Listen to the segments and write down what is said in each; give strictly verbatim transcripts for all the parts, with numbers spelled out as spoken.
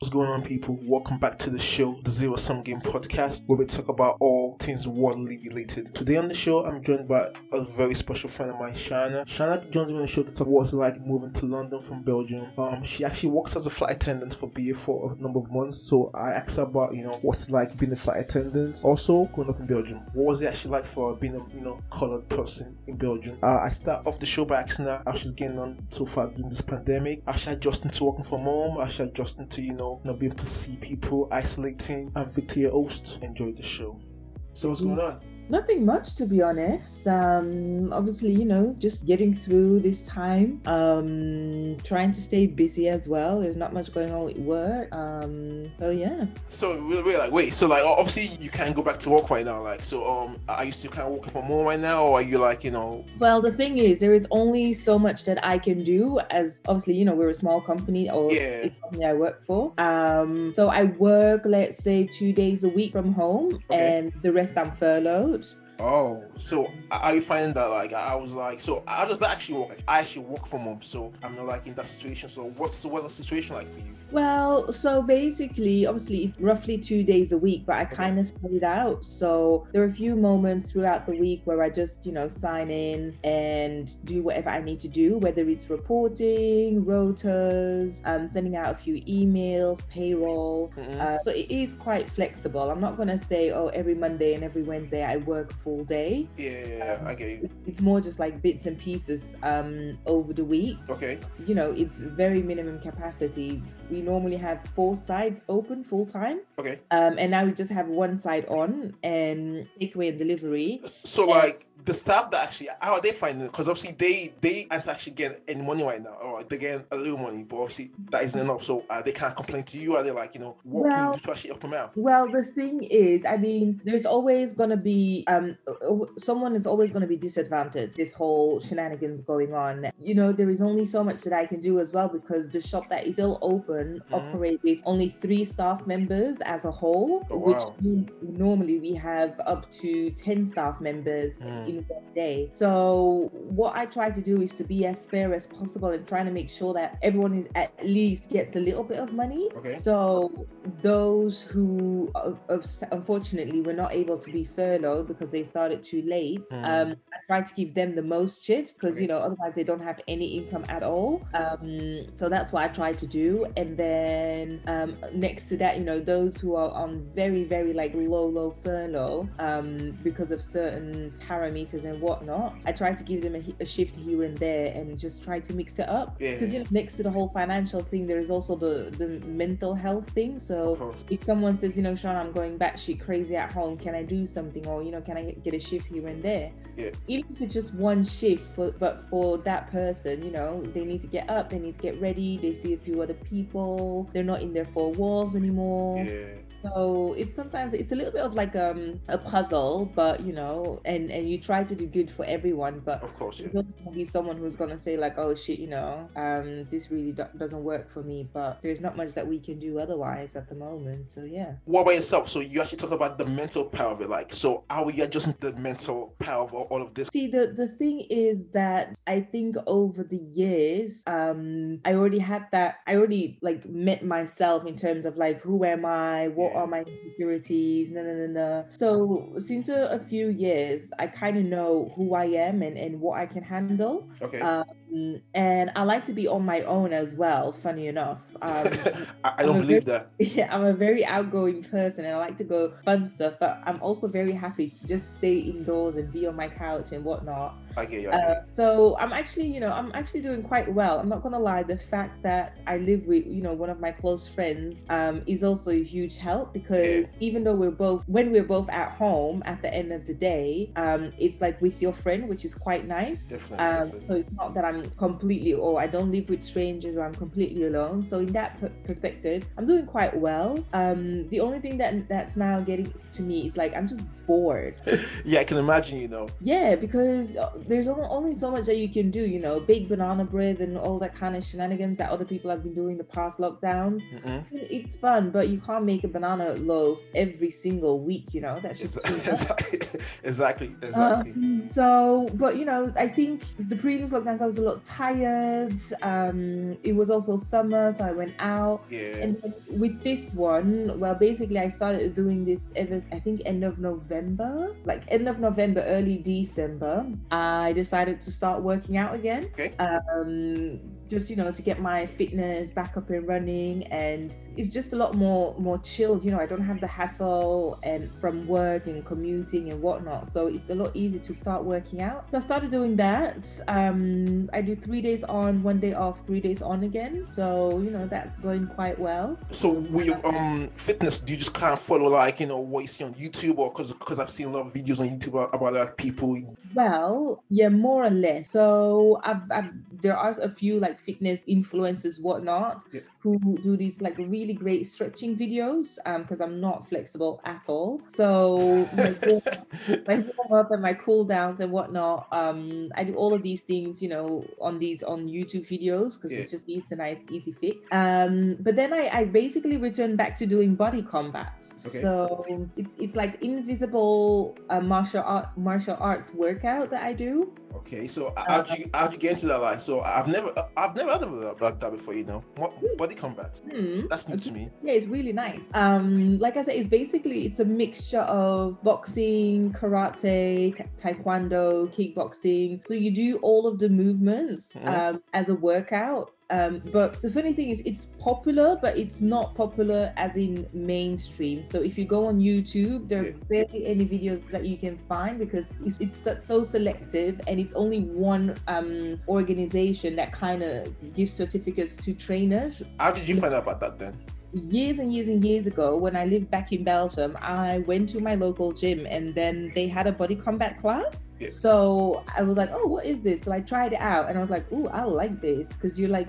What's going on, people? Welcome back to the show, the Zero Sum Game Podcast, where we talk about all things worldly related. Today on the show, I'm joined by a very special friend of mine, Shana. Shana joins me on the show to talk about what it's like moving to London from Belgium. Um, she actually works as a flight attendant for B A for a number of months, so I asked her about, you know, what's it like being a flight attendant. Also, growing up in Belgium, what was it actually like for being a, you know, coloured person in Belgium? Uh, I start off the show by asking her how she's getting on so far during this pandemic. How she adjusting to working from home? How she adjusting to, you know, not be able to see people, isolating. I'm Victoria Ost. Enjoy the show. So what's going on? Nothing much, to be honest. Um, obviously, you know, just getting through this time. Um, trying to stay busy as well. There's not much going on with work. Um, so yeah. So we're like, wait. So like, obviously, you can't go back to work right now. Like, so um, are you still kind of working from home right now, or are you like, you know? Well, the thing is, there is only so much that I can do. As obviously, you know, we're a small company, or yeah. It's company I work for. Um, so I work, let's say, two days a week from home, okay. And the rest I'm furloughed. Oh, so are you finding that, like, I was like, so how does that actually work? Like, I actually work from home, so I'm not like in that situation. So what's, what's the situation like for you? Well, so basically, obviously, it's roughly two days a week, but I okay. kind of spread it out. So there are a few moments throughout the week where I just, you know, sign in and do whatever I need to do, whether it's reporting, rotas, um, sending out a few emails, payroll. Mm-hmm. Uh, so it is quite flexible. I'm not going to say, oh, every Monday and every Wednesday I work full day. Yeah, um, I get you. It's more just like bits and pieces um, over the week. Okay. You know, it's very minimum capacity. We normally have four sides open full time. Okay. Um, and now we just have one side on and takeaway and delivery. So and like the staff that actually, how are they finding it? Because obviously they they aren't actually getting any money right now, or they're getting a little money, but obviously that isn't enough. So uh, they can't complain to you. Are they like, you know, what well, can you do to actually help them out? Well, the thing is, I mean, there's always gonna be um someone is always gonna be disadvantaged. This whole shenanigans going on. You know, there is only so much that I can do as well, because the shop that is still open. Mm-hmm. Operate with only three staff members as a whole, oh, wow. which normally we have up to ten staff members mm. in one day. So what I try to do is to be as fair as possible and trying to make sure that everyone is at least gets a little bit of money. Okay. So those who are, are, unfortunately were not able to be furloughed because they started too late, mm. um, I try to give them the most shifts because, okay. you know, otherwise they don't have any income at all. Um, so that's what I try to do. And then um, next to that, you know, those who are on very, very like low, low furlough um, because of certain parameters and whatnot, I try to give them a, a shift here and there and just try to mix it up. Because, yeah. you know, next to the whole financial thing, there is also the, the mental health thing. So if someone says, you know, Sean, I'm going batshit crazy at home, can I do something? Or, you know, can I get a shift here and there? Yeah. Even if it's just one shift, for, but for that person, you know, they need to get up, they need to get ready, they see a few other people. They're not in their four walls anymore. Yeah. So it's sometimes it's a little bit of like um, a puzzle, but you know, and, and you try to do good for everyone, but of course, yeah. there's going to be someone who's going to say like, oh shit, you know, um, this really do- doesn't work for me, but there's not much that we can do otherwise at the moment. So yeah. What about yourself? So you actually talk about the mental power of it, like, so how are you adjusting the mental power of all of this? See, the, the thing is that I think over the years, um, I already had that, I already like met myself in terms of like, who am I? What are my insecurities? No, no, no, no. So since a, a few years, I kind of know who I am and, and what I can handle. Okay. Um, and I like to be on my own as well. Funny enough, um, I, I don't believe very, that. Yeah, I'm a very outgoing person, and I like to go fun stuff. But I'm also very happy to just stay indoors and be on my couch and whatnot. I get you. I get you. Uh, so I'm actually, you know, I'm actually doing quite well. I'm not gonna lie. The fact that I live with, you know, one of my close friends, um, is also a huge help. Because yeah. even though we're both when we're both at home at the end of the day, um, it's like with your friend, which is quite nice. Definitely, um, definitely. So it's not that I'm completely or I don't live with strangers or I'm completely alone. So in that p- perspective, I'm doing quite well. Um, the only thing that that's now getting to me is like I'm just bored. Yeah, I can imagine, you know. Yeah, because there's only so much that you can do, you know, big banana bread and all that kind of shenanigans that other people have been doing the past lockdown. Mm-hmm. It's fun, but you can't make a banana. Banana loaf every single week, you know. That's just exactly, exactly. exactly. Um, so, but you know, I think the previous lockdowns I was a lot got tired. Um, it was also summer, so I went out. Yeah. And then with this one, well, basically I started doing this ever, I think, end of November, like end of November, early December. I decided to start working out again. Okay. Um, just, you know, to get my fitness back up and running, and it's just a lot more more chilled, you know. I don't have the hassle and from work and commuting and whatnot, so it's a lot easier to start working out. So I started doing that. um I do three days on, one day off, three days on again, so you know, that's going quite well. So with your um fitness, do you just kind of follow, like, you know, what you see on YouTube? Or because because I've seen a lot of videos on YouTube about, about like people. Well, yeah, more or less. So I've, I've there are a few like fitness influencers, whatnot, yeah, who do these like really great stretching videos, um because I'm not flexible at all, so my warm up and my cool downs and whatnot, um I do all of these things, you know, on these on YouTube videos, because yeah, it's just easy, nice, easy fit. Um but then I, I basically returned back to doing body combat. Okay. So it's it's like invisible uh, martial art martial arts workout that I do. Okay, so how'd you, how'd you get into that life? So I've never I've never heard about that before, you know. What, body combat? Mm. That's new to me. Yeah, it's really nice. Um, like I said, it's basically, it's a mixture of boxing, karate, taekwondo, kickboxing. So you do all of the movements mm. um, as a workout. Um, but the funny thing is, it's popular, but it's not popular as in mainstream. So if you go on YouTube, there are barely any videos that you can find, because it's, it's so selective, and it's only one um, organization that kind of gives certificates to trainers. How did you find out about that then? Years and years and years ago, when I lived back in Belgium, I went to my local gym, and then they had a body combat class. Yeah. So I was like, oh, what is this? So I tried it out, and I was like, oh, I like this, because you're like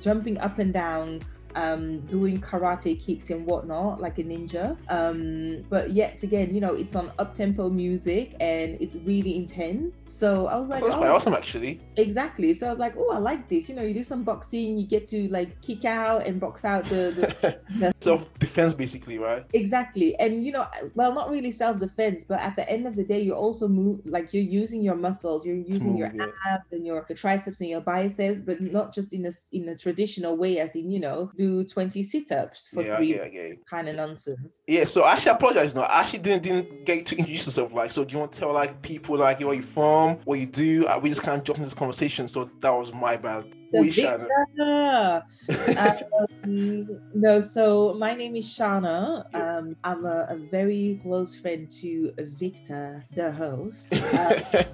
jumping up and down, um, doing karate kicks and whatnot, like a ninja. Um, but yet again, you know, it's on up-tempo music, and it's really intense. So I was like, that's oh, quite awesome, actually. Exactly. So I was like, oh, I like this. You know, you do some boxing, you get to like kick out and box out the, the, the... self-defense, basically, right? Exactly. And you know, well, not really self-defense, but at the end of the day, you also move, like you're using your muscles, you're using move, your yeah. abs and your triceps and your biceps, but not just in a in a traditional way, as in, you know, do twenty sit-ups for yeah, three yeah, yeah. kind of nonsense. Yeah. So I actually apologize. No, I actually didn't didn't get to introduce yourself. Like, so do you want to tell like people like where you're from? What you do? We just kind of jumped into this conversation, so that was my bad. We Shana. um, no, so my name is Shana. Um, I'm a, a very close friend to Victor, the host. Uh,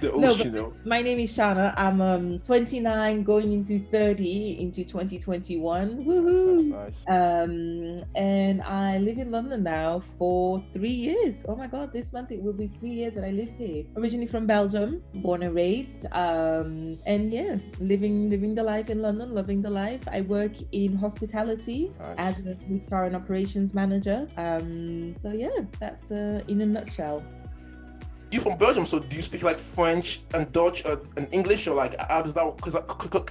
the no, you know. My name is Shana. I'm um, twenty-nine, going into thirty, into twenty twenty-one. Woohoo! Nice. Um, and I live in London now for three years. Oh my God, this month it will be three years that I live here. Originally from Belgium, born and raised. Um, and yeah. Living living the life in London, loving the life. I work in hospitality nice. as a H R and operations manager. Um, so yeah, that's uh, in a nutshell. You're from Belgium, so do you speak like French and Dutch or, and English, or like how does that work? Because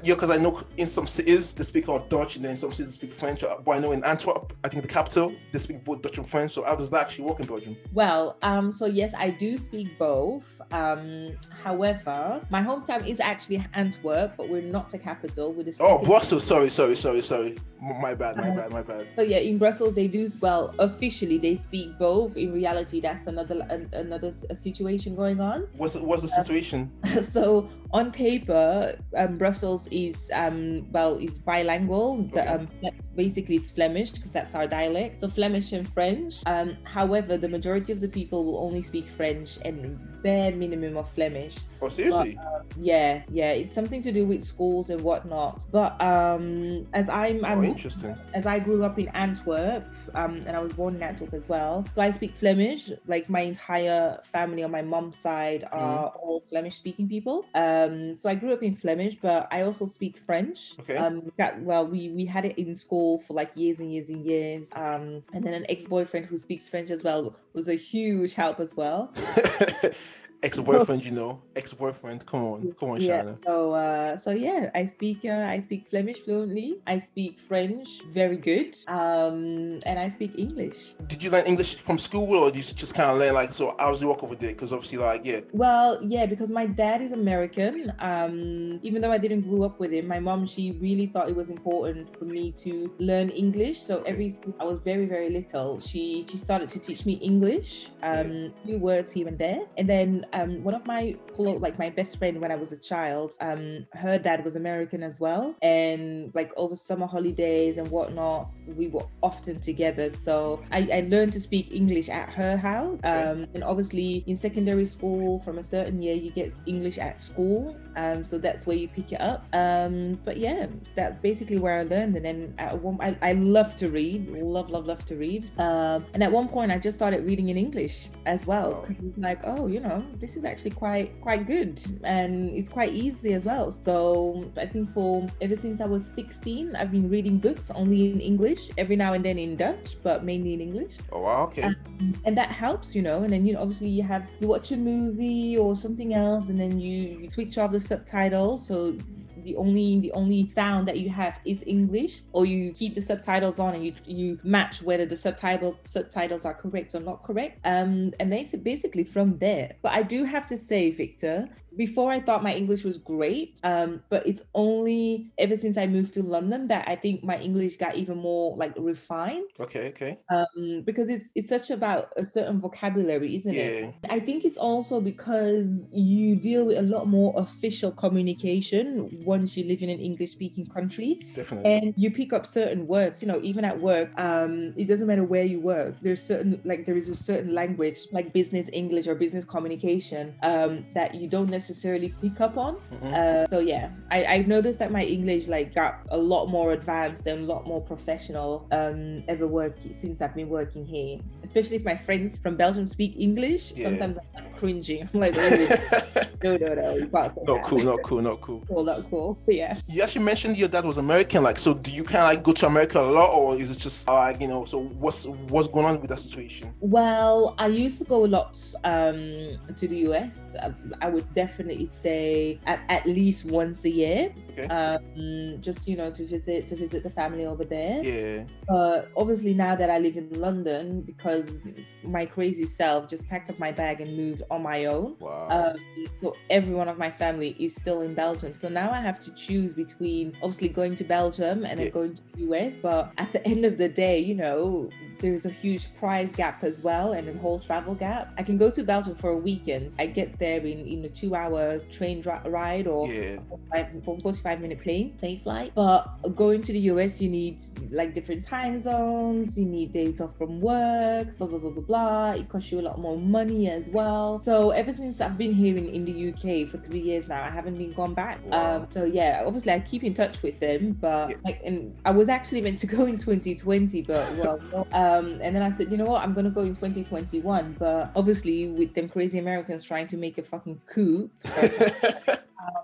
yeah, because I know in some cities they speak all Dutch, and then in some cities they speak French. But I know in Antwerp, I think the capital, they speak both Dutch and French. So how does that actually work in Belgium? Well, um, so yes, I do speak both. Um, however, my hometown is actually Antwerp, but we're not the capital. We're the oh, Brussels. Sorry, sorry, sorry, sorry. My bad, my um, bad, my bad. So yeah, in Brussels they do well. Officially, they speak both. In reality, that's another an, another a situation. Going on. What's what's the situation? Uh, so on paper, um, Brussels is um, well, it's bilingual. Okay. The, um, basically, it's Flemish because that's our dialect. So Flemish and French. Um, however, the majority of the people will only speak French and bare minimum of Flemish. Oh, seriously? But, uh, yeah, yeah. It's something to do with schools and whatnot. But um, as I'm, I'm oh, interesting. As I grew up in Antwerp, um, and I was born in Antwerp as well, so I speak Flemish. Like my entire family on my My mom's side are mm. all Flemish-speaking people. Um, so I grew up in Flemish, but I also speak French. Okay. Um, that, well, we we had it in school for like years and years and years. Um, and then an ex-boyfriend who speaks French as well was a huge help as well. Ex-boyfriend, you know, ex-boyfriend. Come on, come on, yeah. Shana. So, uh, so yeah, I speak, uh, I speak Flemish fluently. I speak French very good, um, and I speak English. Did you learn English from school, or did you just kind of learn like so? How's the work over there? Because obviously, like, yeah. Well, yeah, because my dad is American. Um, even though I didn't grow up with him, my mom, she really thought it was important for me to learn English. So okay. every I was very very little, she she started to teach me English, um, yeah. few words here and there, and then. Um, one of my close, like my best friend when I was a child, um, her dad was American as well, and like over summer holidays and whatnot, we were often together. So I, I learned to speak English at her house, um, and obviously in secondary school, from a certain year, you get English at school, um, so that's where you pick it up. Um, but yeah, that's basically where I learned. And then at one, I, I love to read, love, love, love to read. Um, and at one point, I just started reading in English as well, because it's like, oh, you know. This is actually quite quite good, and it's quite easy as well. So I think for ever since I was sixteen, I've been reading books only in English, every now and then in Dutch, but mainly in English. Oh wow, okay. And, and that helps, you know. And then you know, obviously you have you watch a movie or something else, and then you, you switch off the subtitles. So. The only the only sound that you have is English, or you keep the subtitles on and you you match whether the subtitle subtitles are correct or not correct. Um, and then it's basically from there. But I do have to say, Victor, before I thought my English was great, um, but it's only ever since I moved to London that I think my English got even more like refined. Okay, okay. Um, because it's it's such about a certain vocabulary, isn't yeah. it? I think it's also because you deal with a lot more official communication. You live in an English-speaking country, Definitely. And you pick up certain words. You know, even at work, um, it doesn't matter where you work. There's certain, like, there is a certain language, like business English or business communication, um, that you don't necessarily pick up on. Mm-hmm. Uh, so yeah, I, I noticed that my English like got a lot more advanced and a lot more professional um, ever work since I've been working here. Especially if my friends from Belgium speak English, yeah. sometimes I'm like, cringing. I'm like, no, no, no, you can't say that. Not cool, not cool, not cool. Well, not cool. Yeah. You actually mentioned your dad was American, like, so do you kind of like go to America a lot, or is it just like uh, you know? So what's what's going on with that situation? Well, I used to go a lot um, to the U S. I, I would definitely say at, at least once a year, okay. um, just you know to visit to visit the family over there. Yeah. But obviously now that I live in London, because my crazy self just packed up my bag and moved on my own. Wow. Um, so everyone of my family is still in Belgium. So now I have to choose between obviously going to Belgium and then yeah. going to the U S, but at the end of the day, you know, there's a huge price gap as well, and a whole travel gap. I can go to Belgium for a weekend. I get there in, in a two hour train ride or yeah. forty-five minute plane, plane flight. But going to the U S, you need like different time zones, you need days off from work, blah, blah, blah, blah, blah. It costs you a lot more money as well. So ever since I've been here in, in the U K for three years now, I haven't been gone back. Wow. Um, so yeah, obviously I keep in touch with them, but yeah. like, and I was actually meant to go in twenty twenty, but well, um, and then I said, you know what, I'm gonna go in twenty twenty-one, but obviously with them crazy Americans trying to make a fucking coup.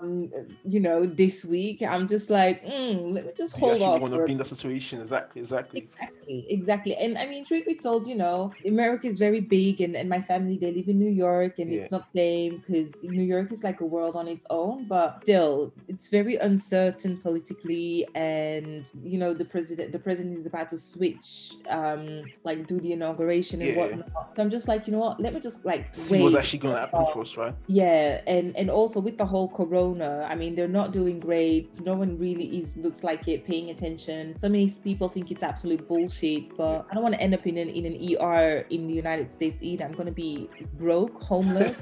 Um, you know, this week, I'm just like, mm, let me just hold off. You want to be in that situation, exactly, exactly. Exactly, exactly. And I mean, truth be told, you know, America is very big, and, and my family, they live in New York, and yeah. it's not the same, because New York is like a world on its own, but still, it's very uncertain politically, and, you know, the president the president is about to switch, um, like, do the inauguration and yeah. whatnot. So I'm just like, you know what, let me just, like, See wait. See what's actually going to happen first, right? Yeah, and, and also with the whole Corona, I mean, they're not doing great. No one really is, looks like it, paying attention. So many people think it's absolute bullshit, but I don't want to end up in an, in an E R in the United States either. I'm going to be broke, homeless.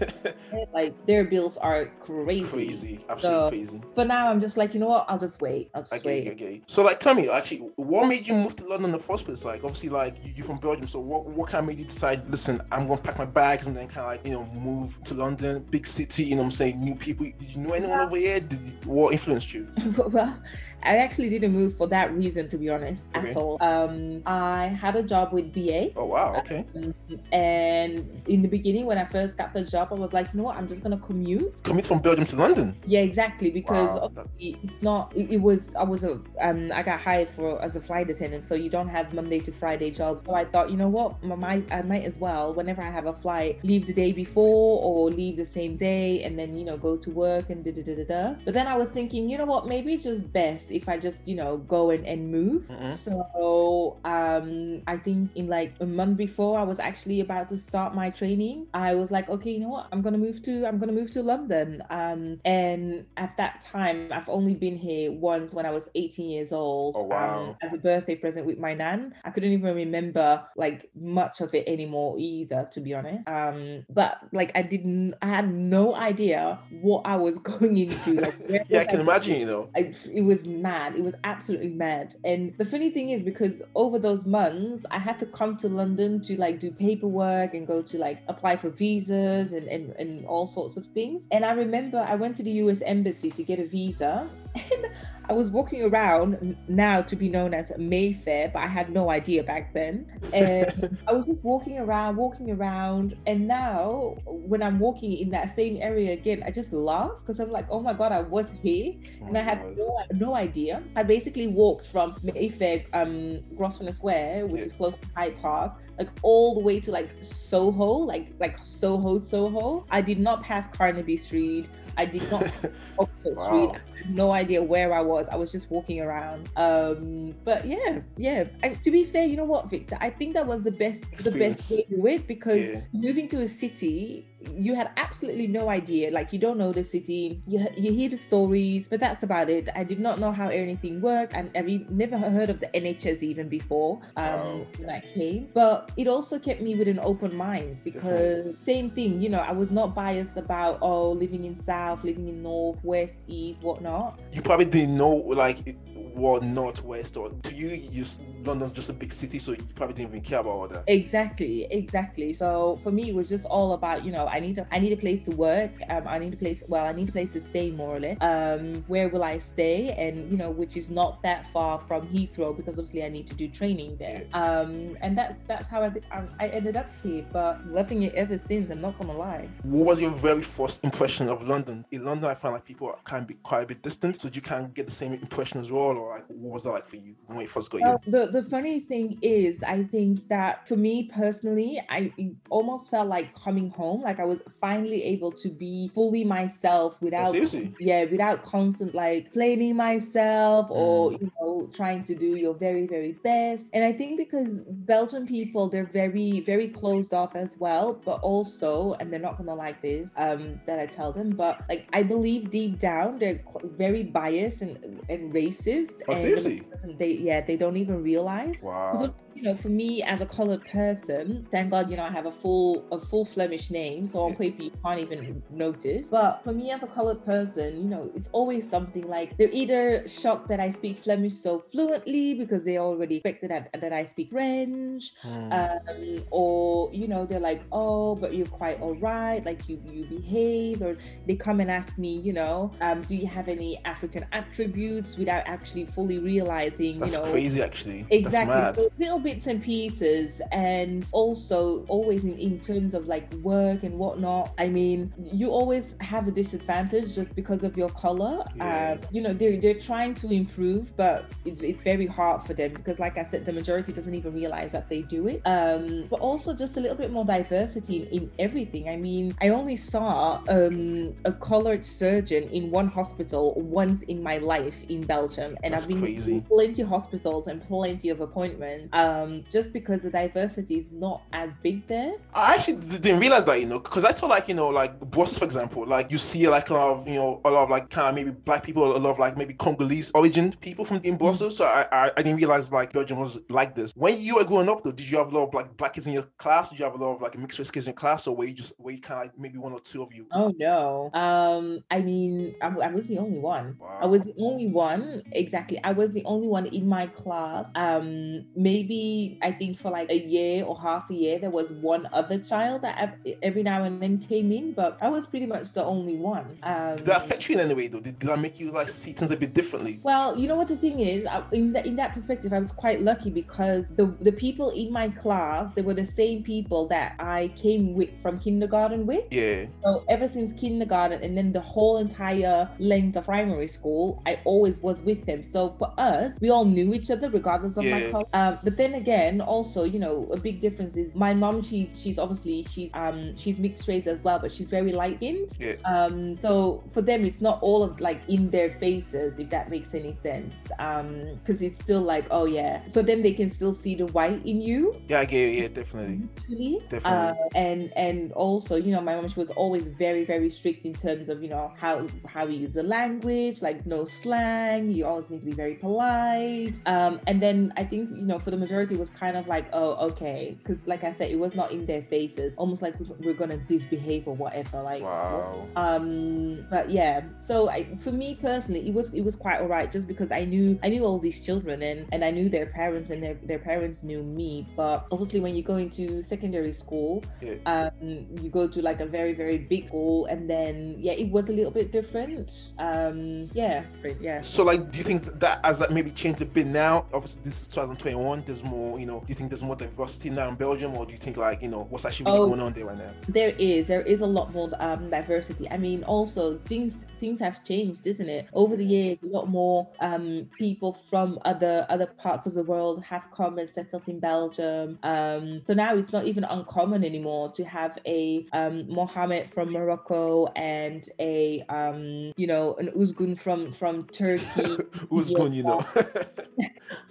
Like, their bills are crazy. Crazy, absolutely so, crazy. But now I'm just like, you know what? I'll just wait. I'll just okay, wait. Okay. So, like, tell me, actually, what made you move to London in the first place? Like, obviously, like, you, you're from Belgium, so what, what kind of made you decide, listen, I'm going to pack my bags and then kind of, like, you know, move to London, big city, you know what I'm saying, new people. Did you know anyone over here? Did, what influenced you? Well, I actually didn't move for that reason, to be honest, okay. at all. Um, I had a job with B A. Oh, wow. Okay. Um, and in the beginning, when I first got the job, I was like, you know what, I'm just going to commute. Commute from Belgium to London? Yeah, exactly. Because wow. obviously it's not, it, it was, I was, a, um, I got hired for as a flight attendant. So you don't have Monday to Friday jobs. So I thought, you know what, I might, I might as well, whenever I have a flight, leave the day before or leave the same day and then, you know, go to work and da da da da da. But then I was thinking, you know what, maybe it's just best if I just, you know, go and, and move. Mm-hmm. So um, I think in like a month before I was actually about to start my training, I was like, okay, you know what, I'm going to move to, I'm going to move to London. Um, and at that time, I've only been here once when I was eighteen years old. Oh, wow. Um, as a birthday present with my nan. I couldn't even remember like much of it anymore either, to be honest. Um, but like I didn't, I had no idea what I was going into. Like, yeah, I can I imagine, you know. I, it was mad. It was absolutely mad. And the funny thing is, because over those months, I had to come to London to like do paperwork and go to like apply for visas and, and, and all sorts of things. And I remember I went to the U S Embassy to get a visa. And I was walking around, now to be known as Mayfair, but I had no idea back then. And I was just walking around, walking around. And now when I'm walking in that same area again, I just laugh because I'm like, oh my God, I was here. Oh, and I had no, no idea. I basically walked from Mayfair, um, Grosvenor Square, which yeah. is close to Hyde Park, like all the way to like Soho, like like Soho, Soho. I did not pass Carnaby Street. I did not pass Oxford wow. Street. I had no idea where I was. I was just walking around. Um, but yeah, yeah. And to be fair, you know what, Victor? I think that was the best, experience. the best way to do it because yeah. moving to a city, you had absolutely no idea. Like you don't know the city. You you hear the stories, but that's about it. I did not know how anything worked. I I've never heard of the N H S even before um, wow. when I came. But it also kept me with an open mind because okay. same thing. You know, I was not biased about oh living in South, living in North, West, East, whatnot. You probably didn't know like. It- Well, not west or to you, you London's just a big city, so you probably didn't even care about all that. Exactly, exactly. So for me, it was just all about you know, I need a, I need a place to work. Um, I need a place. Well, I need a place to stay more or less. Um, where will I stay? And you know, which is not that far from Heathrow because obviously I need to do training there. Um, and that's that's how I did, I, I ended up here. But loving it ever since. I'm not gonna lie. What was your very first impression of London? In London, I find like people can be quite a bit distant, so you can't get the same impression as well. Like, what was that like for you when you first got here? Well, the, the funny thing is, I think that for me personally, I almost felt like coming home. Like I was finally able to be fully myself without, yeah, without constant like blaming myself or, you know, trying to do your very, very best. And I think because Belgian people, they're very, very closed off as well, but also, and they're not going to like this, um, that I tell them, but like, I believe deep down, they're very biased and, and racist. Oh, seriously? They, yeah, they don't even realize. Wow. You know, for me as a coloured person, thank God, you know, I have a full a full Flemish name, so on paper you can't even notice. But for me as a coloured person, you know, it's always something like they're either shocked that I speak Flemish so fluently because they already expected that that I speak French, hmm. um, or you know, they're like, oh, but you're quite alright, like you you behave, or they come and ask me, you know, um, do you have any African attributes without actually fully realizing, That's you know, crazy actually. Exactly. That's mad. So little bits and pieces, and also always in, in terms of like work and whatnot, I mean you always have a disadvantage just because of your color. Yeah. um, you know they're, they're trying to improve, but it's, it's very hard for them because like I said, the majority doesn't even realize that they do it. Um, but also just a little bit more diversity in, in everything. I mean, I only saw um, a colored surgeon in one hospital once in my life in Belgium, and That's I've been crazy. To plenty of hospitals and plenty of appointments. Um, Um, just because the diversity is not as big there. I actually didn't realize that, you know, because I thought like, you know, like Brussels, for example, like you see like a lot of, you know, a lot of like kind of maybe black people, a lot of like maybe Congolese origin people from in Brussels. So I, I, I didn't realize like Belgium was like this. When you were growing up though, did you have a lot of like black kids in your class? Did you have a lot of like mixed race kids in your class, or were you just, were you kind of like maybe one or two of you? Oh no. Um, I mean, I, I was the only one. Wow. I was the only one, exactly. exactly. I was the only one in my class. Um, maybe I think for like a year or half a year, there was one other child that every now and then came in, but I was pretty much the only one. Um, did that affect you in any way, though? Did, did that make you like see things a bit differently? Well, you know what the thing is, in that in that perspective, I was quite lucky because the the people in my class, they were the same people that I came with from kindergarten with. Yeah. So ever since kindergarten and then the whole entire length of primary school, I always was with them. So for us, we all knew each other regardless of yeah. my color. Um, but then again, also, you know, a big difference is my mom. She's she's obviously she's um she's mixed race as well, but she's very light skinned. Yeah. Um. So for them, it's not all of like in their faces, if that makes any sense. Um. Because it's still like, oh yeah. For them, they can still see the white in you. Yeah. Yeah. Yeah. Definitely. Really? Definitely. Uh, and and also, you know, my mom, she was always very very strict in terms of, you know, how how we use the language, like no slang. You always need to be very polite. Um. And then I think, you know, for the majority, it was kind of like, oh, okay, because like I said, it was not in their faces, almost like we're gonna disbehave or whatever, like wow. um but yeah, so I, for me personally, it was it was quite all right, just because I knew I knew all these children, and and I knew their parents, and their, their parents knew me. But obviously when you go into secondary school, yeah. um you go to like a very very big school, and then yeah, it was a little bit different. um yeah yeah so like, do you think that has that maybe changed a bit now? Obviously this is twenty twenty-one, there's more, you know, do you think there's more diversity now in Belgium, or do you think like, you know, what's actually really oh, going on there right now? There is, there is a lot more um, diversity. I mean, also things things have changed, isn't it? Over the years, a lot more um, people from other other parts of the world have come and settled in Belgium. Um, so now it's not even uncommon anymore to have a um, Mohammed from Morocco and a um, you know, an Uzgun from from Turkey. Uzgun, you know.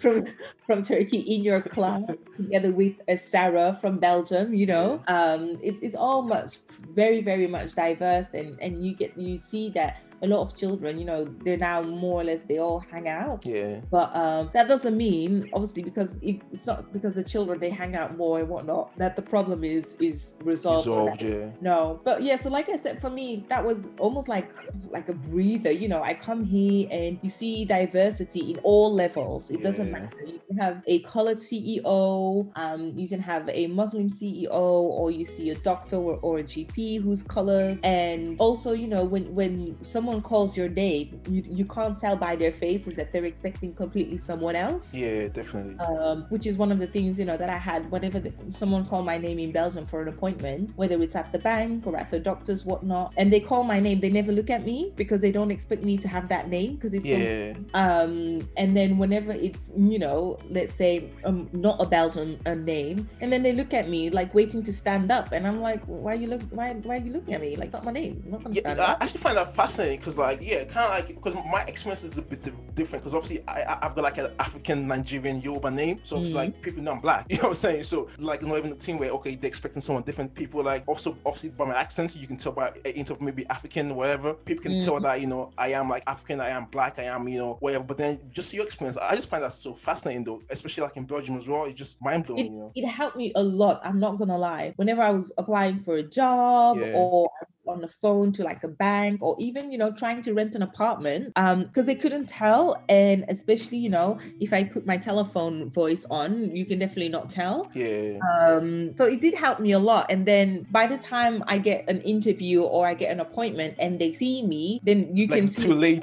from from Turkey in your class, together with a Sarah from Belgium, you know. Um, it, it's all much, very, very much diverse, and, and you get, you see that a lot of children, you know, they're now more or less, they all hang out. Yeah. But um, that doesn't mean, obviously, because it, it's not because the children, they hang out more and whatnot, that the problem is is resolved. Resolved, yeah. No, but yeah, so like I said, for me, that was almost like like a breather. You know, I come here and you see diversity in all levels. It yeah. doesn't matter. You can have a colored C E O, um, you can have a Muslim C E O, or you see a doctor or, or a G P who's colored. And also, you know, when when someone calls your name, you, you can't tell by their faces that they're expecting completely someone else. Yeah, definitely. Um, which is one of the things, you know, that I had whenever the, someone called my name in Belgium for an appointment, whether it's at the bank or at the doctor's, whatnot, and they call my name, they never look at me because they don't expect me to have that name, because it's yeah. Um, and then whenever it's, you know, let's say um, not a Belgian a name, and then they look at me like waiting to stand up, and I'm like, why are you look, why why are you looking at me? Like, not my name. I'm not gonna yeah, stand I up. actually find that fascinating. Because like, yeah, kind of like, because my experience is a bit different, because obviously I, I've got like an African, Nigerian, Yoruba name, so mm. it's like people know I'm black, you know what I'm saying? So like, it's not even a thing where, okay, they're expecting someone different. People like, also obviously by my accent, you can tell by into maybe African, whatever, people can mm. tell that, you know, I am like African, I am black, I am, you know, whatever. But then just your experience, I just find that so fascinating though, especially like in Belgium as well, it's just mind-blowing, it, you know? It helped me a lot, I'm not gonna lie. Whenever I was applying for a job, yeah. or on the phone to like a bank, or even, you know, trying to rent an apartment, um because they couldn't tell, and especially, you know, if I put my telephone voice on, you can definitely not tell. Yeah. Um so it did help me a lot, and then by the time I get an interview or I get an appointment and they see me, then you like can see- too late.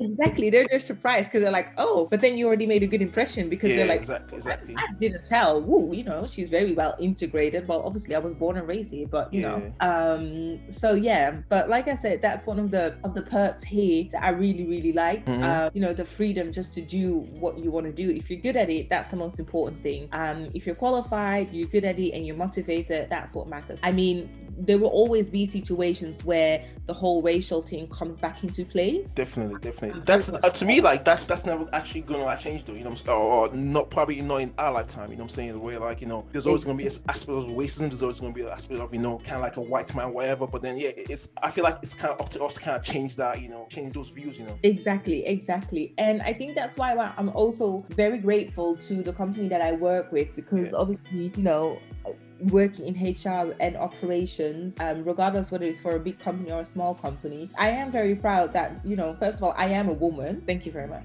Exactly, they're they're surprised because they're like, oh, but then you already made a good impression, because yeah, they're like, exactly, exactly. I, I didn't tell. Woo, you know, she's very well integrated. Well, obviously I was born and raised here, but you yeah. know, um, so yeah. But like I said, that's one of the of the perks here that I really really like. Mm-hmm. Um, you know, the freedom just to do what you want to do. If you're good at it, that's the most important thing. Um, if you're qualified, you're good at it, and you're motivated, that's what matters. I mean, there will always be situations where the whole racial thing comes back into play. Definitely, definitely. That's uh, to me like that's that's never actually gonna like, change though, you know what I'm saying? Or, or not probably not in our lifetime, you know what I'm saying? Where like, you know, there's always gonna be an aspect of racism, there's always gonna be an aspect of, you know, kind of like a white man, whatever. But then yeah, it's I feel like it's kind of up to us to kind of change that, you know, change those views, you know. Exactly, exactly. And I think that's why I'm also very grateful to the company that I work with, because yeah. obviously, you know, working in H R and operations, um, regardless whether it's for a big company or a small company, I am very proud that, you know, first of all, I am a woman. Thank you very much.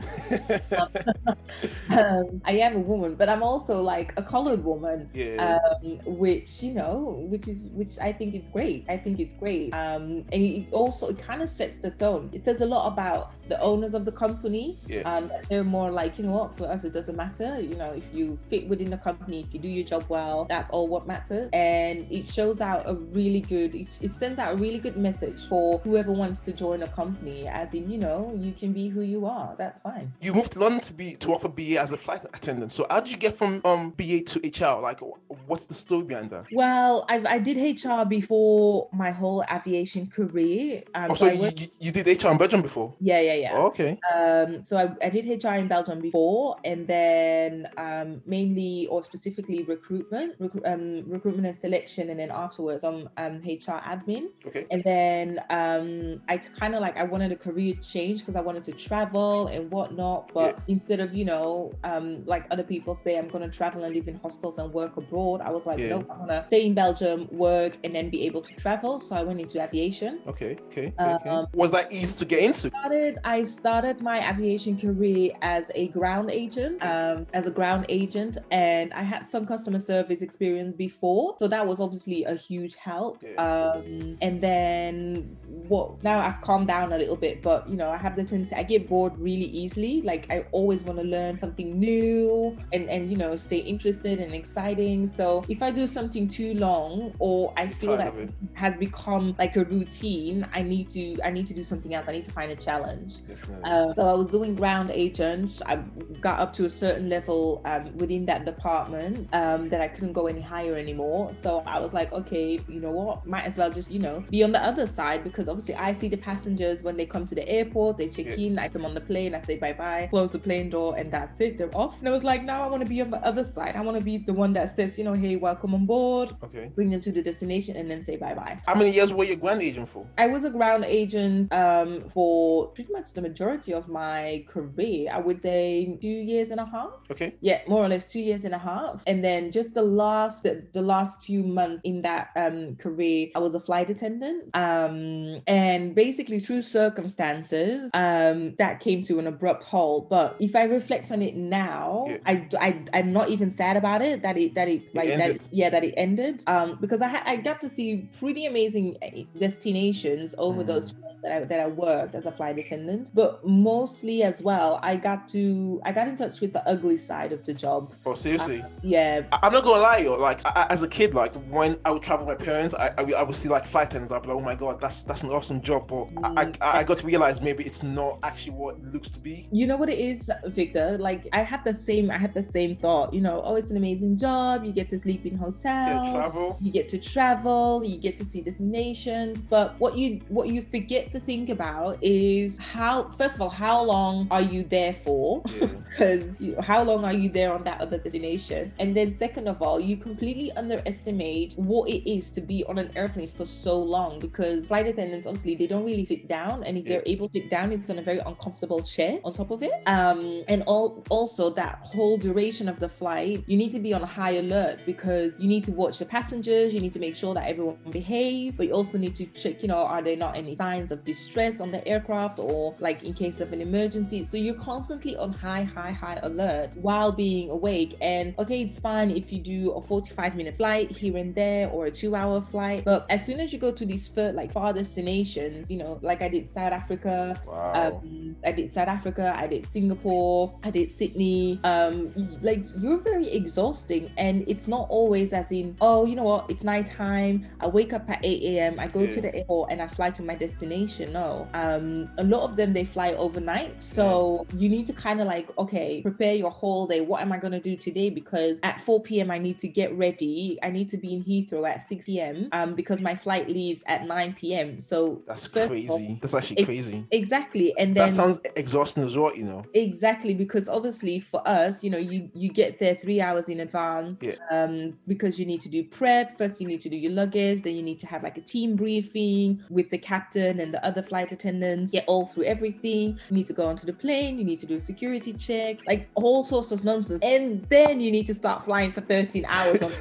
um, I am a woman, but I'm also like a colored woman, yeah. um, which, you know, which is, which I think is great. I think it's great. Um, and it also, it kind of sets the tone. It says a lot about the owners of the company. Yeah. Um, they're more like, you know what, for us, it doesn't matter. You know, if you fit within the company, if you do your job well, that's all what matters. And it shows out a really good, it, it sends out a really good message for whoever wants to join a company, as in, you know, you can be who you are, that's fine. You moved to London to be to work for B A as a flight attendant. So how did you get from um, B A to H R? Like, what's the story behind that? Well, I, I did H R before my whole aviation career. Um, oh, so, so you, went... you did H R in Belgium before? Yeah, yeah, yeah. Oh, okay. Um, so I, I did H R in Belgium before, and then um, mainly or specifically recruitment, rec- um, recruitment and selection, and then afterwards I'm um, H R admin. Okay. And then um, I kind of like, I wanted a career change because I wanted to travel and whatnot, but yeah. instead of, you know, um, like other people say, I'm going to travel and live in hostels and work abroad, I was like, yeah. no, I'm going to stay in Belgium, work, and then be able to travel. So I went into aviation. Okay, okay, okay. Um, was that easy to get into? Started, I started my aviation career as a ground agent, um, as a ground agent, and I had some customer service experience before. So that was obviously a huge help. Yeah. Um, and then what? Now I've calmed down a little bit, but you know, I have the tendency, I get bored really easily. Like I always want to learn something new and, and you know, stay interested and exciting. So if I do something too long, or I feel that it has become like a routine, I need to I need to do something else. I need to find a challenge. Um, so I was doing ground agents. I got up to a certain level um, within that department um, that I couldn't go any higher anymore. anymore so I was like, okay, you know what, might as well just, you know, be on the other side, because obviously I see the passengers when they come to the airport, they check yeah. in, I come on the plane, I say bye bye, close the plane door, and that's it, they're off. And I was like, now I want to be on the other side, I want to be the one that says, you know, hey, welcome on board, okay, bring them to the destination and then say bye bye. How many years were you a ground agent for? I was a ground agent um for pretty much the majority of my career. I would say two years and a half. Okay. Yeah, more or less two years and a half. And then just the last the, the last few months in that um, career, I was a flight attendant, um, and basically through circumstances, um, that came to an abrupt halt. But if I reflect on it now, yeah. I, I, I'm not even sad about it, that it, that it, like, it that it, yeah, that it ended, um, because I, ha- I got to see pretty amazing destinations over mm. those that I, that I worked as a flight attendant. But mostly as well, I got to, I got in touch with the ugly side of the job. Oh, seriously? Uh, yeah. I, I'm not gonna lie, yo, like, I, as a kid, like when I would travel with my parents, I, I, I would see like flight attendants. I'd be like, oh my god, that's that's an awesome job. But I, I I got to realize maybe it's not actually what it looks to be. You know what it is, Victor? Like I had the same I had the same thought. You know, oh, it's an amazing job. You get to sleep in hotels. Yeah, travel. You get to travel. You get to see destinations. But what you what you forget to think about is how, first of all, how long are you there for? Because yeah. how long are you there on that other destination? And then second of all, you completely underestimate what it is to be on an airplane for so long, because flight attendants obviously they don't really sit down, and if yeah. they're able to sit down, it's on a very uncomfortable chair on top of it, um and all also that whole duration of the flight you need to be on high alert, because you need to watch the passengers, you need to make sure that everyone behaves, but you also need to check, you know, are there not any signs of distress on the aircraft, or like in case of an emergency. So you're constantly on high high high alert while being awake. And okay, it's fine if you do a forty-five minute flight here and there, or a two-hour flight, but as soon as you go to these far, like far destinations, you know, like I did South Africa, wow. um, I did South Africa, I did Singapore, I did Sydney. Um, like you're very exhausting, and it's not always as in, oh, you know what, it's nighttime. I wake up at eight a.m. I go yeah. to the airport and I fly to my destination. No, um, a lot of them they fly overnight, so yeah. you need to kind of like, okay, prepare your whole day. What am I gonna do today? Because at four p.m. I need to get ready. I need to be in Heathrow at six p.m. um because my flight leaves at nine p.m. So that's crazy. All, that's actually crazy. Exactly. And then that sounds exhausting as well, you know. Exactly, because obviously for us, you know, you you get there three hours in advance. Yeah. Um, because you need to do prep first, you need to do your luggage, then you need to have like a team briefing with the captain and the other flight attendants. Get all through everything. You need to go onto the plane. You need to do a security check, like all sorts of nonsense. And then you need to start flying for thirteen hours on.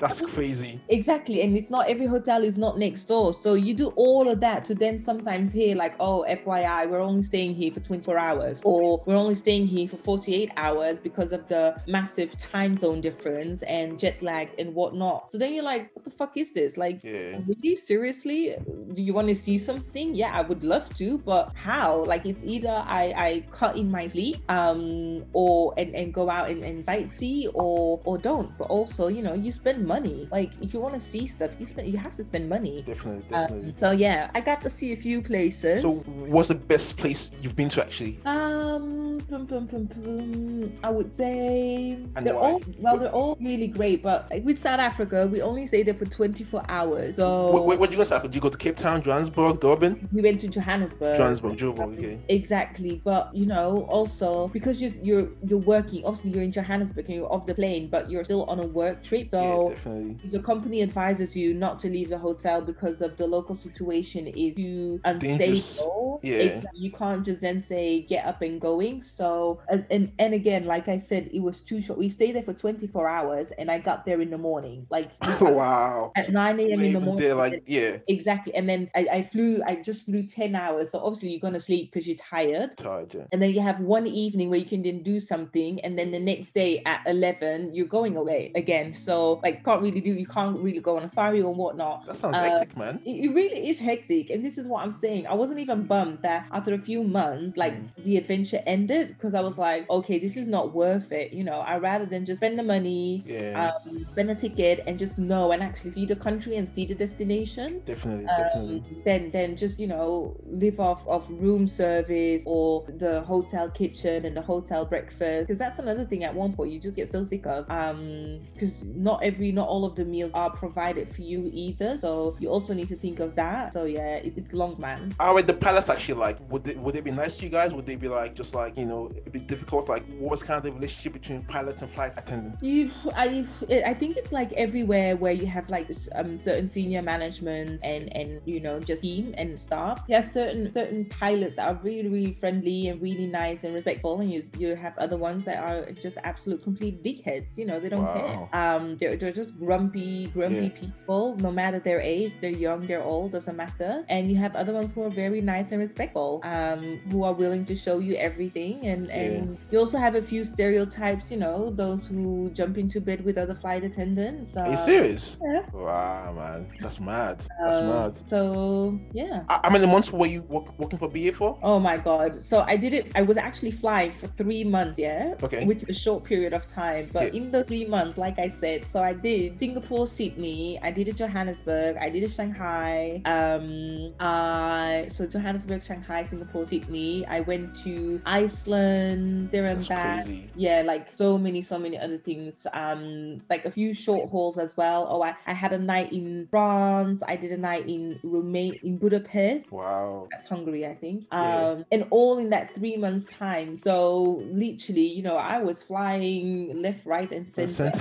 That's crazy. Exactly. And it's not every hotel is not next door. So you do all of that to then sometimes hear like, oh, F Y I, we're only staying here for twenty-four hours, or we're only staying here for forty-eight hours because of the massive time zone difference and jet lag and whatnot. So then you're like, what the fuck is this? Like, yeah. really? Seriously? Do you want to see something? Yeah, I would love to, but how? Like, it's either I, I cut in my sleep um, or and, and go out and, and sightsee or, or don't. But also, you know, you spend money. Like, if you want to see stuff, you spend, you have to spend money. Definitely, definitely. Um, so yeah, I got to see a few places. So what's the best place you've been to actually? Um, pum, pum, pum, pum, I would say... And they're why? all Well, they're all really great, but like with South Africa, we only stayed there for twenty-four hours. So... Wait, wait, where did you go to South Africa? Did you go to Cape Town, Johannesburg, Durban? We went to Johannesburg. Johannesburg, Johannesburg, okay. Exactly, but you know, also, because you're, you're, you're working, obviously you're in Johannesburg and you're off the plane, but you're still on a work trip, so yeah, definitely. The company advises you not to leave the hotel because of the local situation is too unstable. Yeah. Exactly. You can't just then say, get up and going. So, and, and, and again, like I said, it was too short. We stayed there for twenty-four hours and I got there in the morning. Like, wow. At nine a.m. in the morning. There, like, yeah. Exactly. And then I, I flew, I just flew ten hours. So obviously you're going to sleep because you're tired. Tired, yeah. And then you have one evening where you can then do something. And then the next day at eleven, you're going away again. So like, can't really do, you can't really go on a safari or whatnot. That sounds uh, hectic, man. It, it really is hectic. And this is what I'm saying. I wasn't even bummed that after a few months, like mm. the adventure ended, because I was like, okay, this is not worth it. You know, I rather than just spend the money, yeah. um, spend the ticket and just know and actually see the country and see the destination. Definitely, um, definitely. Then, then just, you know, live off of room service or the hotel kitchen and the hotel breakfast. Because that's another thing at one point you just get so sick of. Because um, not every, not all of the meals are provided for you either. So you also need to think of that. So yeah, it, it's long, man. All right, the palace actually, like, would they, would it be nice to you guys? Would they be like, just like, you know, a bit difficult? Like, what was kind of the relationship between pilots and flight attendants? You, I, I think it's like everywhere where you have like um, certain senior management and, and you know, just team and staff. You have certain certain pilots that are really, really friendly and really nice and respectful, and you you have other ones that are just absolute complete dickheads. You know, they don't wow. care. Um, they're, they're just grumpy, grumpy yeah. people, no matter their age, they're young, they're old, doesn't matter. And you have other ones who are very nice and respectful, um, who are willing to show you everything. And, yeah. and you also have a few stereotypes, you know, those who jump into bed with other flight attendants. Uh, Are you serious? Yeah. Wow, man. That's mad. That's um, mad. So, yeah. How many months were you work, working for B A for? Oh, my God. So I did it. I was actually flying for three months, yeah? Okay. Which is a short period of time. But yeah. in the three months, like I said, so I did Singapore, Sydney. I did it Johannesburg. I did it Shanghai. Um, I, so Johannesburg, Shanghai, Singapore, Sydney. I went to Iceland, there and back. Crazy. Yeah, like so many, so many other things. Um, like a few short hauls as well. Oh, I, I had a night in France. I did a night in Rome, in Budapest. Wow. That's Hungary, I think. Um, yeah. And all in that three months time. So literally, you know, I was flying left, right, and center.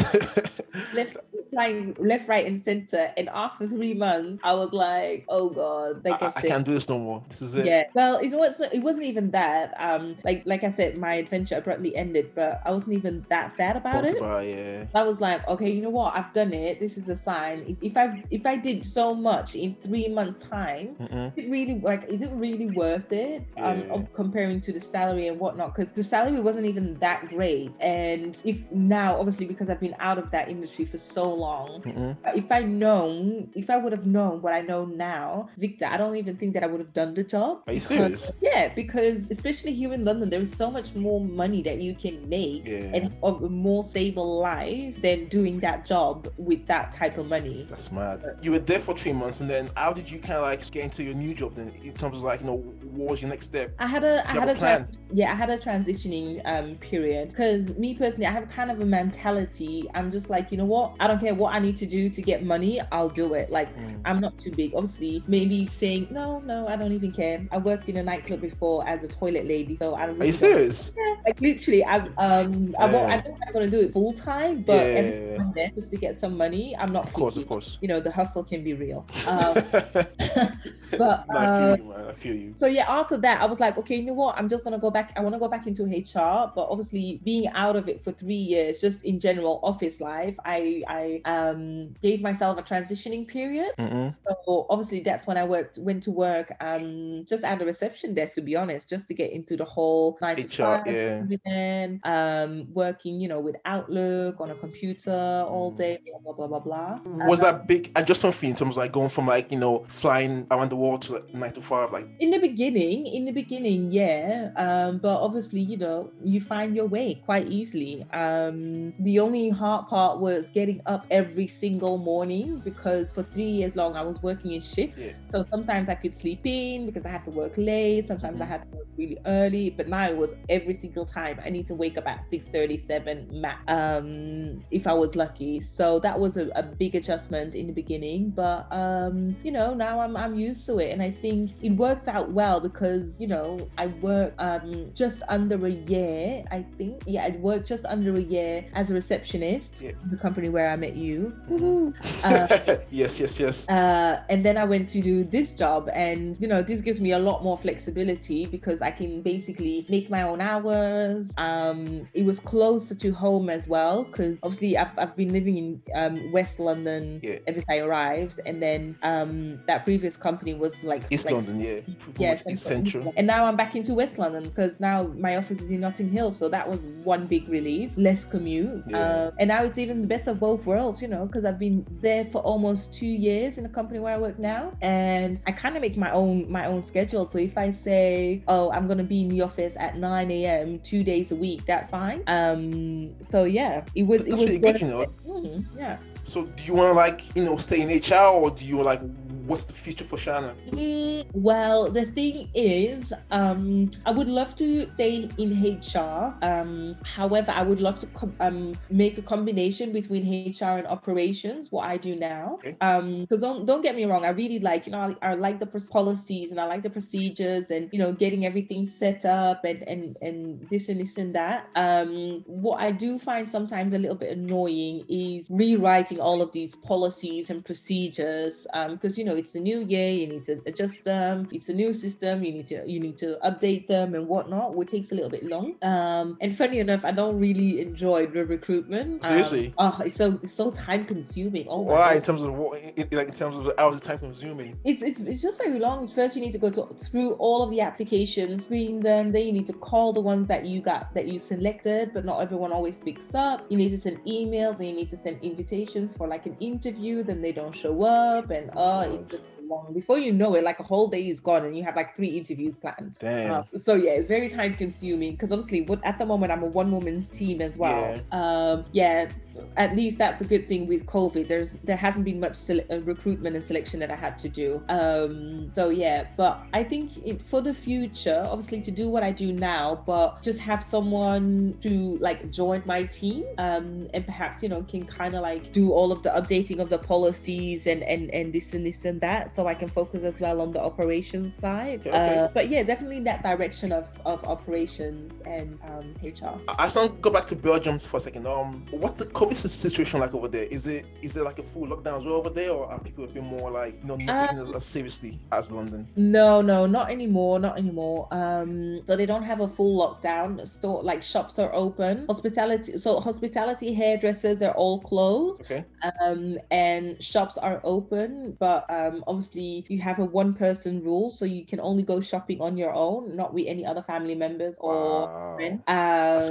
left, flying left, right, and center. And after three months, I was like, oh God, like I, I, I can't do this no more. This is it. Yeah. Well, it wasn't. It wasn't even that. Um, like like I said, my adventure abruptly ended, but I wasn't even that sad about it. About, yeah. I was like, okay, you know what? I've done it. This is a sign. If I if I did so much in three months' time, Mm-mm. is it really like is it really worth it? Yeah. Um, comparing to the salary and whatnot, because the salary wasn't even that great. And if now, obviously, because I've been out of that industry for so long, Mm-mm. if I known, if I would have known what I know now, Victor, I don't even think that I would have done the job. Are you serious? Yeah, because especially here in London, there is so much more money that you can make yeah. and of a more stable life than doing that job with that type of money. That's mad. But you were there for three months, and then how did you kind of like get into your new job then? In terms of like, you know, what was your next step? I had a, I had a, a plan? Tra- yeah, I had a transitioning um period, because me personally, I have kind of a mentality. I'm just like, you know what? I don't care what I need to do to get money. I'll do it. Like mm. I'm not too big. Obviously, maybe saying no, no, I don't even care. I worked in a nightclub before as a toilet lady, so I don't. Really Are you serious? Don't. Yeah, like literally, I um, I, yeah. won't, I don't think I'm gonna do it full time, but yeah. every time I'm there just to get some money. I'm not. Of course, picky. Of course. You know, the hustle can be real. Um, but no, I feel um, you, man. I feel you. So yeah. yeah, after that, I was like, okay, you know what? I'm just going to go back. I want to go back into H R. But obviously being out of it for three years, just in general office life, I, I um, gave myself a transitioning period. Mm-hmm. So obviously that's when I worked, went to work um, just at the reception desk, to be honest, just to get into the whole nine to five, yeah. Then, um, working, you know, with Outlook on a computer all day, blah, blah, blah, blah. blah. Was um, that big adjustment for you in terms of like going from like, you know, flying around the world to like nine to five? Like in the beginning, in the beginning, yeah. Um, but obviously, you know, you find your way quite easily. Um, the only hard part was getting up every single morning, because for three years long, I was working in shifts. Yeah. So sometimes I could sleep in because I had to work late. Sometimes mm-hmm. I had to work really early, but now it was every single time I need to wake up at six thirty, seven max, um, if I was lucky. So that was a, a big adjustment in the beginning, but um, you know, now I'm, I'm used to it. And I think it worked out well because, you know, I worked um, just under a year, I think. Yeah, I worked just under a year as a receptionist, yeah. in the company where I met you. Woohoo! Uh, yes, yes, yes. Uh, and then I went to do this job, and, you know, this gives me a lot more flexibility because I can basically make my own hours. Um, it was closer to home as well because obviously I've, I've been living in um, West London yeah. ever since I arrived, and then um, that previous company was like East like, London, yeah, yeah East Central. And now I'm back into West London because now my office is in Notting Hill, so that was one big relief, less commute, yeah. uh, and now it's even the best of both worlds, you know, because I've been there for almost two years in the company where I work now, and I kind of make my own my own schedule. So if I say, oh, I'm gonna be in the office at nine a m two days a week, that's fine. Um, so yeah, it was. That's it was really good, you know. Mm-hmm, yeah. So do you want to like, you know, stay in H R, or do you like? What's the future for Shana? Mm, well, the thing is, um, I would love to stay in H R. Um, however, I would love to com- um, make a combination between H R and operations, what I do now. Okay. Um, because don't, don't get me wrong, I really like, you know, I, I like the policies and I like the procedures and, you know, getting everything set up and, and, and this and this and that. Um, what I do find sometimes a little bit annoying is rewriting all of these policies and procedures, um, because, you know, it's a new year, you need to adjust them, it's a new system, you need to you need to update them and whatnot, which takes a little bit long. Um, and funny enough, I don't really enjoy the recruitment. Seriously? Um, oh, it's so it's so time consuming. Oh, why? Wow, in terms of what? Like in terms of hours, time consuming. It's it's it's just very long. First, you need to go to, through all of the applications, screen them. Then you need to call the ones that you got that you selected, but not everyone always picks up. You need to send emails, and you need to send invitations for like an interview. Then they don't show up, and oh. Uh, It's long. Before you know it, like a whole day is gone and you have like three interviews planned. Damn. Uh, so yeah, it's very time consuming because obviously what, at the moment I'm a one woman's team as well. Yeah. Um, yeah, at least that's a good thing with COVID. There's There hasn't been much sele- uh, recruitment and selection that I had to do. Um, so yeah, but I think it, for the future, obviously to do what I do now, but just have someone to like join my team um, and perhaps, you know, can kind of like do all of the updating of the policies and, and, and this and this and that, so I can focus as well on the operations side. Okay, okay. Uh, but yeah, definitely in that direction of, of operations and um, H R. I just want to go back to Belgium for a second. Um, what's the COVID situation like over there? Is it is there like a full lockdown as well over there, or are people a bit more like, you know, not taking it as seriously as London? No, no, not anymore, not anymore. Um, so they don't have a full lockdown. Store like shops are open. Hospitality, so hospitality, hairdressers are all closed. Okay. Um, and shops are open, but um. Obviously, you have a one-person rule, so you can only go shopping on your own, not with any other family members or wow. friends. Um,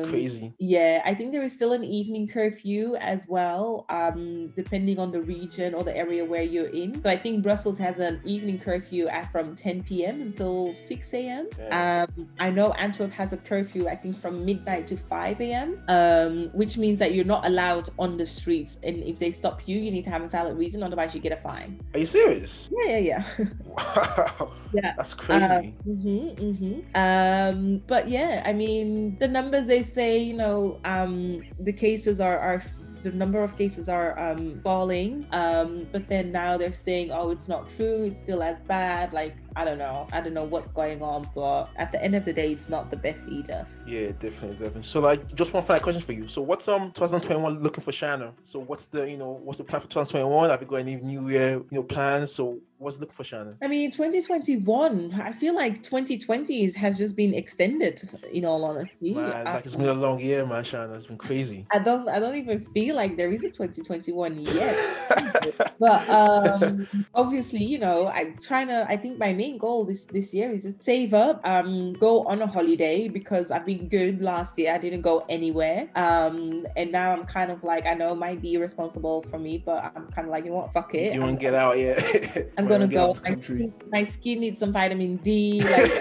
That's crazy. Yeah, I think there is still an evening curfew as well, um, depending on the region or the area where you're in. So I think Brussels has an evening curfew at from ten p m until six a m Yeah. Um, I know Antwerp has a curfew, I think, from midnight to five a m, um, which means that you're not allowed on the streets. And if they stop you, you need to have a valid reason, otherwise you get a fine. Are you serious? Yeah, yeah, yeah. Wow. Yeah. That's crazy. Uh, mhm, mhm. Um, but yeah, I mean, the numbers they say, you know, um, the cases are are. The number of cases are um, falling, um, but then now they're saying, oh, it's not true, it's still as bad, like I don't know. I don't know what's going on, but at the end of the day, it's not the best either. Yeah, definitely, definitely. So, like, just one final question for you. So, what's um twenty twenty-one looking for Shanna? So, what's the you know what's the plan for twenty twenty-one? Have you got any new year you know plans? So, what's looking for Shanna? I mean, twenty twenty-one. I feel like twenty twenty has just been extended. In all honesty, man, I, like it's been a long year, man, Shanna. It's been crazy. I don't, I don't even feel like there is a twenty twenty-one yet. But um, obviously, you know, I'm trying to. I think my main goal this this year is just save up, um, go on a holiday because I've been good last year. I didn't go anywhere, um, and now I'm kind of like, I know it might be irresponsible for me, but I'm kind of like, you know what, fuck it. You won't get out yet. I'm gonna go. My skin, my skin needs some vitamin D. Like,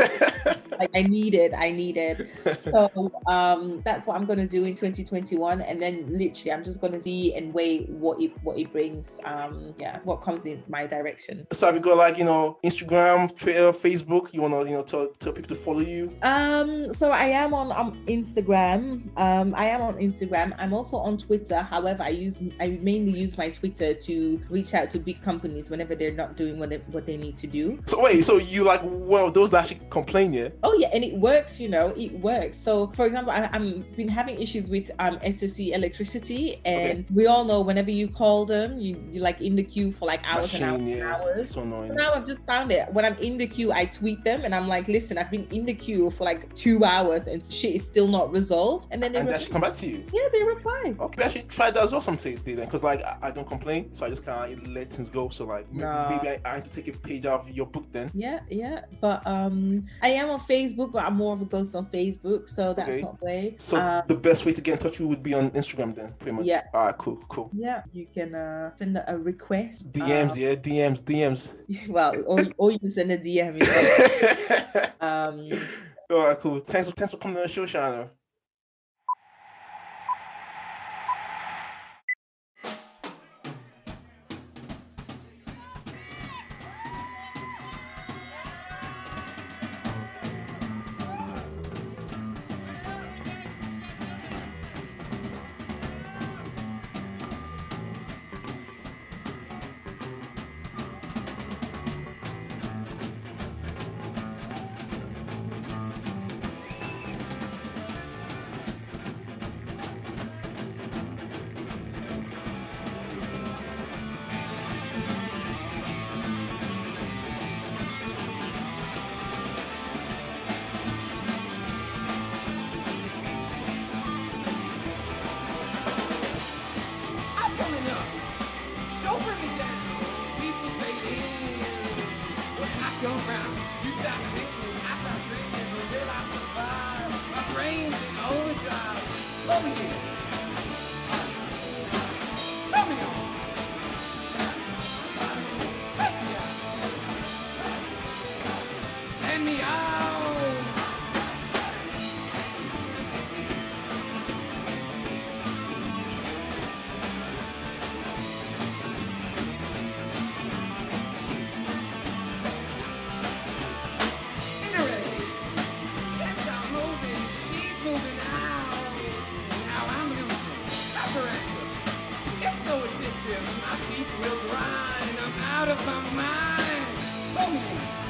like I need it. I need it. So um, that's what I'm gonna do in twenty twenty-one, and then literally I'm just gonna see and weigh what it what it brings. Um, yeah, what comes in my direction. So have you got like you know Instagram, Twitter, Facebook? You wanna you know tell tell people to follow you? Um, so I am on um, Instagram. Um, I am on Instagram. I'm also on Twitter. However, I use I mainly use my Twitter to reach out to big companies whenever they're not doing what they what they need to do. So wait, so you like well those that actually complain, yeah? Oh yeah, and it works, you know, it works. So for example, I, I'm been having issues with um S S C electricity, and okay. we all know whenever you call them, you you like in the queue for like hours Machine, and hours yeah. and hours. So annoying. So now I've just found it. When I'm in the queue, I tweet them and I'm like, listen, I've been in the queue for like two hours and shit is still not resolved. And then they, and re- they actually come back to you. Yeah, they reply. Okay, we actually tried that as well sometimes, then, because like I, I don't complain, so I just kind of let things go. So like maybe, no. maybe I, I have to take a page out of your book then. Yeah, yeah, but um, I am on Facebook, but I'm more of a ghost on Facebook, so that's okay. not way. So um, the best way to get in touch with you would be on Instagram then, pretty much. Yeah. All right, cool, cool. Yeah, you can uh, send a request. D Ms, um, yeah, D Ms, D Ms. Well, or, or you can send a D M. You know? um. All right, cool. Thanks for thanks for coming on the show, Shanna. My teeth will grind, I'm out of my mind. Boom.